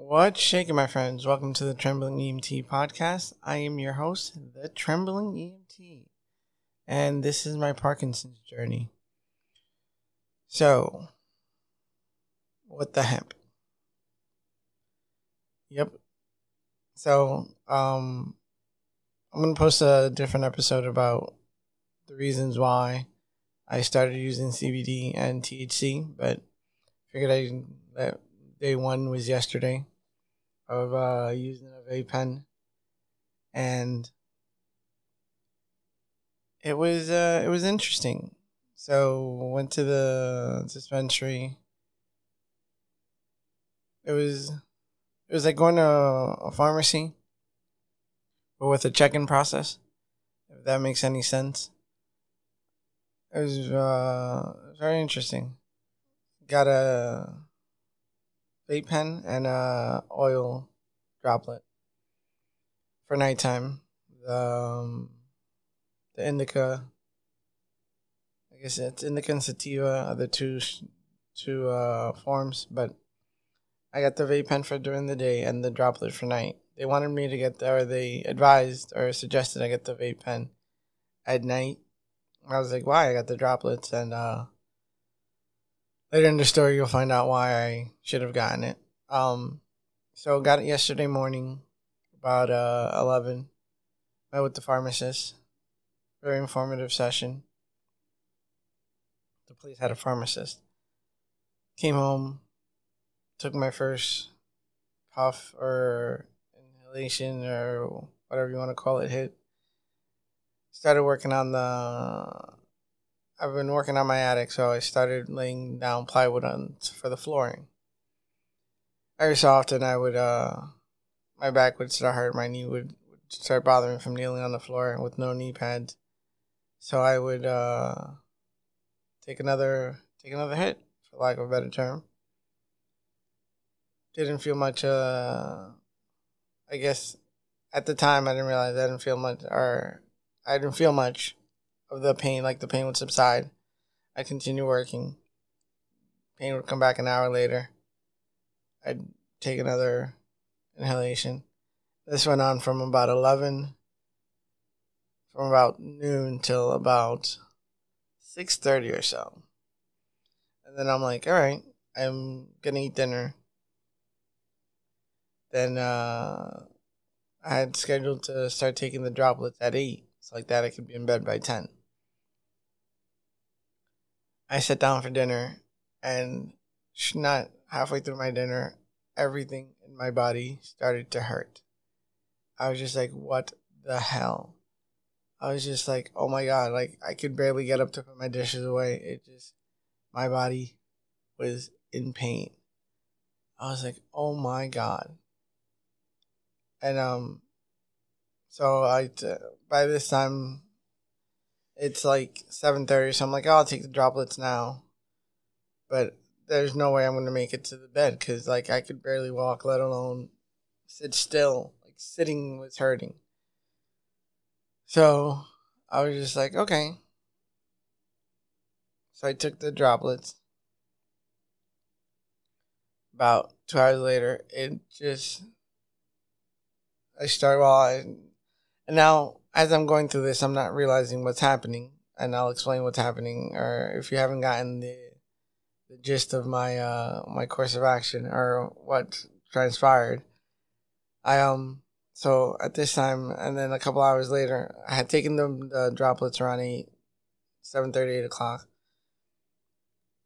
What's shaking, my friends? Welcome to the Trembling EMT podcast. I am your host, the Trembling EMT, and this is my Parkinson's journey. So, what the hemp? Yep. So, I'm going to post a different episode about the reasons why I started using CBD and THC, but figured that day one was yesterday of using a vape pen, and it was interesting. So went to the dispensary. It was like going to a pharmacy, but with a check-in process, if that makes any sense. It was very interesting. Got a vape pen and a oil droplet for nighttime. The Indica, I guess it's Indica and Sativa are the two forms, but I got the vape pen for during the day and the droplet for night. They wanted me to get they advised or suggested I get the vape pen at night. I was like, why? I got the droplets, and later in the story, you'll find out why I should have gotten it. So got it yesterday morning, about 11. Met with the pharmacist. Very informative session. The place had a pharmacist. Came home, took my first puff or inhalation or whatever you want to call it, hit. Started working on I've been working on my attic, so I started laying down plywood for the flooring. Every so often, I would, my back would start hurt, my knee would start bothering me from kneeling on the floor with no knee pads. So I would take another hit, for lack of a better term. Didn't feel much. I guess at the time I didn't realize I didn't feel much. Of the pain, like the pain would subside. I'd continue working. Pain would come back an hour later. I'd take another inhalation. This went on from about 11, from about noon till about 6:30 or so. And then I'm like, all right, I'm going to eat dinner. Then I had scheduled to start taking the droplets at 8. So like that, I could be in bed by 10. I sat down for dinner, and not halfway through my dinner, everything in my body started to hurt. I was just like, what the hell? I was just like, oh my God, like I could barely get up to put my dishes away. My body was in pain. I was like, oh my God. And, so by this time, it's like 7:30, so I'm like, oh, I'll take the droplets now. But there's no way I'm going to make it to the bed because, like, I could barely walk, let alone sit still. Like, sitting was hurting. So I was just like, okay. So I took the droplets. About 2 hours later, And now, as I'm going through this, I'm not realizing what's happening, and I'll explain what's happening, or if you haven't gotten the gist of my my course of action or what transpired. So at this time, and then a couple hours later, I had taken the droplets around 7:30, 8 o'clock.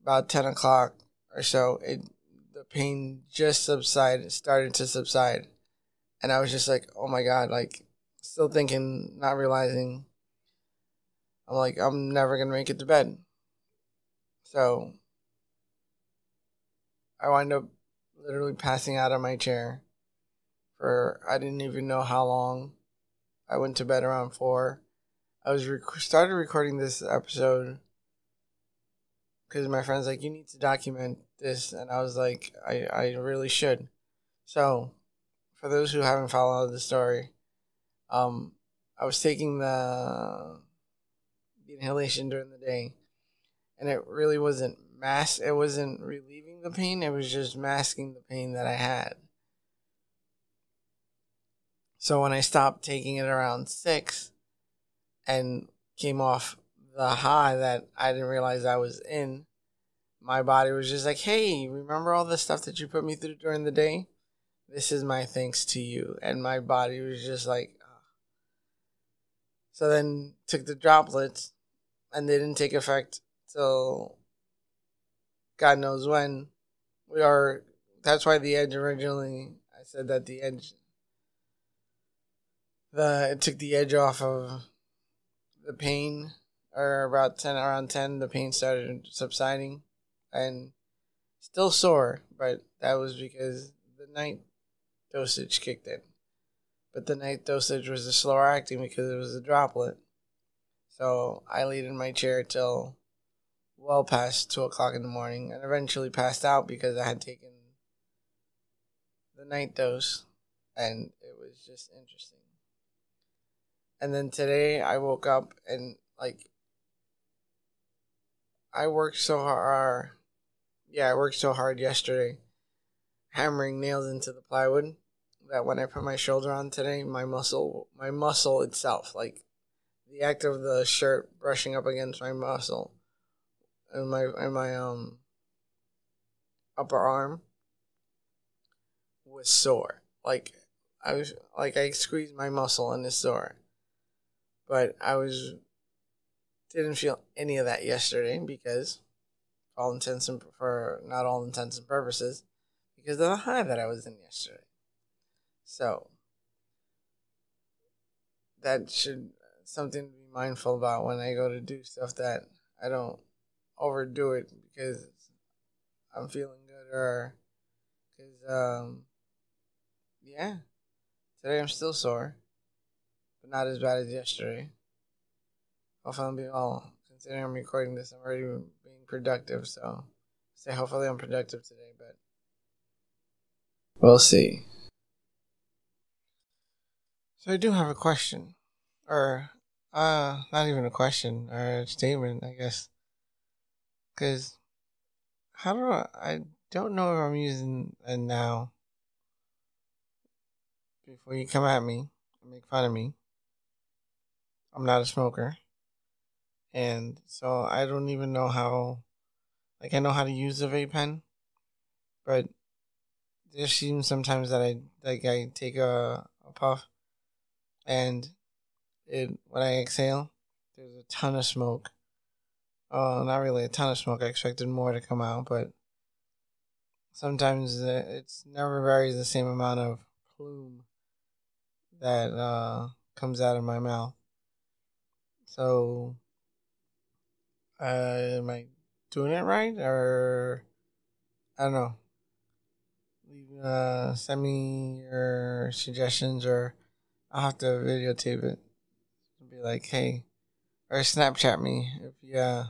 About 10 o'clock or so, the pain just subsided, started to subside, and I was just like, oh my God, like. Still thinking, not realizing. I'm like, I'm never going to make it to bed. So I wind up literally passing out on my chair for I didn't even know how long. I went to bed around 4. I was started recording this episode because my friend's like, you need to document this. And I was like, I really should. So for those who haven't followed the story, I was taking the inhalation during the day, and it really wasn't relieving the pain. It was just masking the pain that I had. So when I stopped taking it around 6 and came off the high that I didn't realize I was in, my body was just like, hey, remember all the stuff that you put me through during the day? This is my thanks to you. And my body was just like, oh. So then took the droplets, and they didn't take effect till God knows when. That's why the edge originally, I said that it took the edge off of the pain, or around 10, the pain started subsiding, and still sore, but that was because the night dosage kicked in. But the night dosage was the slower acting because it was a droplet. So I laid in my chair till well past 2 o'clock in the morning, and eventually passed out because I had taken the night dose, and it was just interesting. And then today I woke up and, like, I worked so hard yesterday, hammering nails into the plywood, that when I put my shoulder on today, my muscle itself, like, the act of the shirt brushing up against my muscle and my upper arm was sore. Like, I squeezed my muscle and it's sore. But didn't feel any of that yesterday because, not all intents and purposes, because of the high that I was in yesterday. So that should something to be mindful about when I go to do stuff, that I don't overdo it because I'm feeling good, or because today I'm still sore, but not as bad as yesterday. Considering I'm recording this, I'm already being productive, so hopefully I'm productive today, but we'll see. So I do have a question, or not even a question, or a statement, I guess, because I don't know if I'm using a now. Before you come at me and make fun of me, I'm not a smoker. And so I don't even know how, like, I know how to use a vape pen, but there seems sometimes that I take a puff, and when I exhale, there's a ton of smoke. Not really a ton of smoke. I expected more to come out, but sometimes it's never varies the same amount of plume that comes out of my mouth. So am I doing it right? Or I don't know. Send me your suggestions, or I'll have to videotape it. It'll be like, hey, or Snapchat me if you have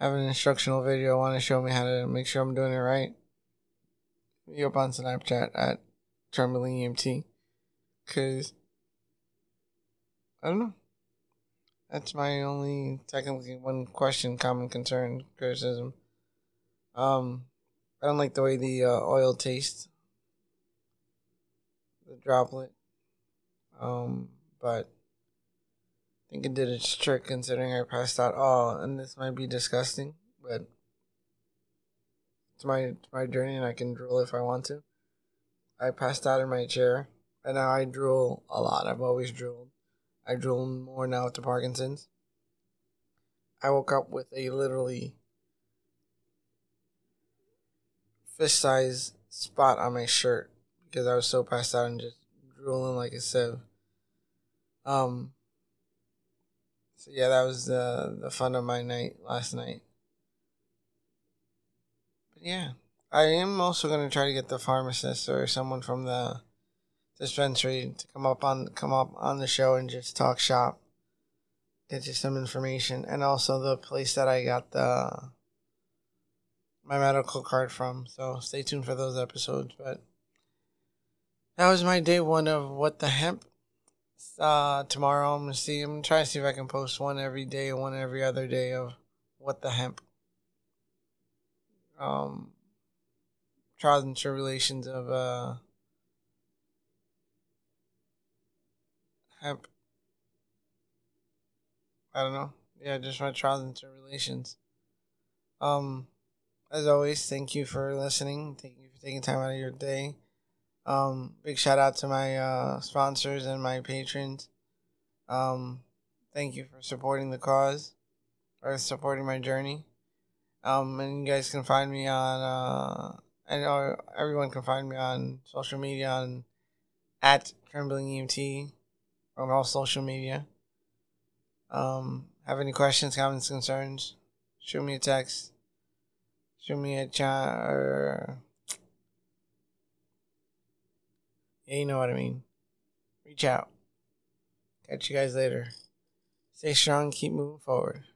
an instructional video, want to show me how to make sure I'm doing it right. You're up on Snapchat at Trembling EMT, because I don't know. That's my only, technically, one question, comment, concern, criticism. I don't like the way the oil tastes, the droplet. But I think it did its trick, considering I passed out. Oh, and this might be disgusting, but it's my journey, and I can drool if I want to. I passed out in my chair, and now I drool a lot. I've always drooled. I drool more now with the Parkinson's. I woke up with a literally fist-sized spot on my shirt because I was so passed out and just drooling like a sieve. So yeah, that was the fun of my night last night. But yeah, I am also going to try to get the pharmacist or someone from the dispensary to come up on the show and just talk shop, get you some information, and also the place that I got my medical card from. So stay tuned for those episodes. But that was my day one of What the Hemp. Tomorrow I'm gonna try to see if I can post one every day, one every other day of What the Hemp. Trials and tribulations of hemp. I don't know. Yeah, just my trials and tribulations. As always, thank you for listening. Thank you for taking time out of your day. Big shout out to my sponsors and my patrons. Thank you for supporting the cause or supporting my journey. And you guys can find me on, I know everyone can find me on social media on at Trembling EMT on all social media. Have any questions, comments, concerns? Shoot me a text. Shoot me a chat or... Yeah, you know what I mean. Reach out. Catch you guys later. Stay strong. Keep moving forward.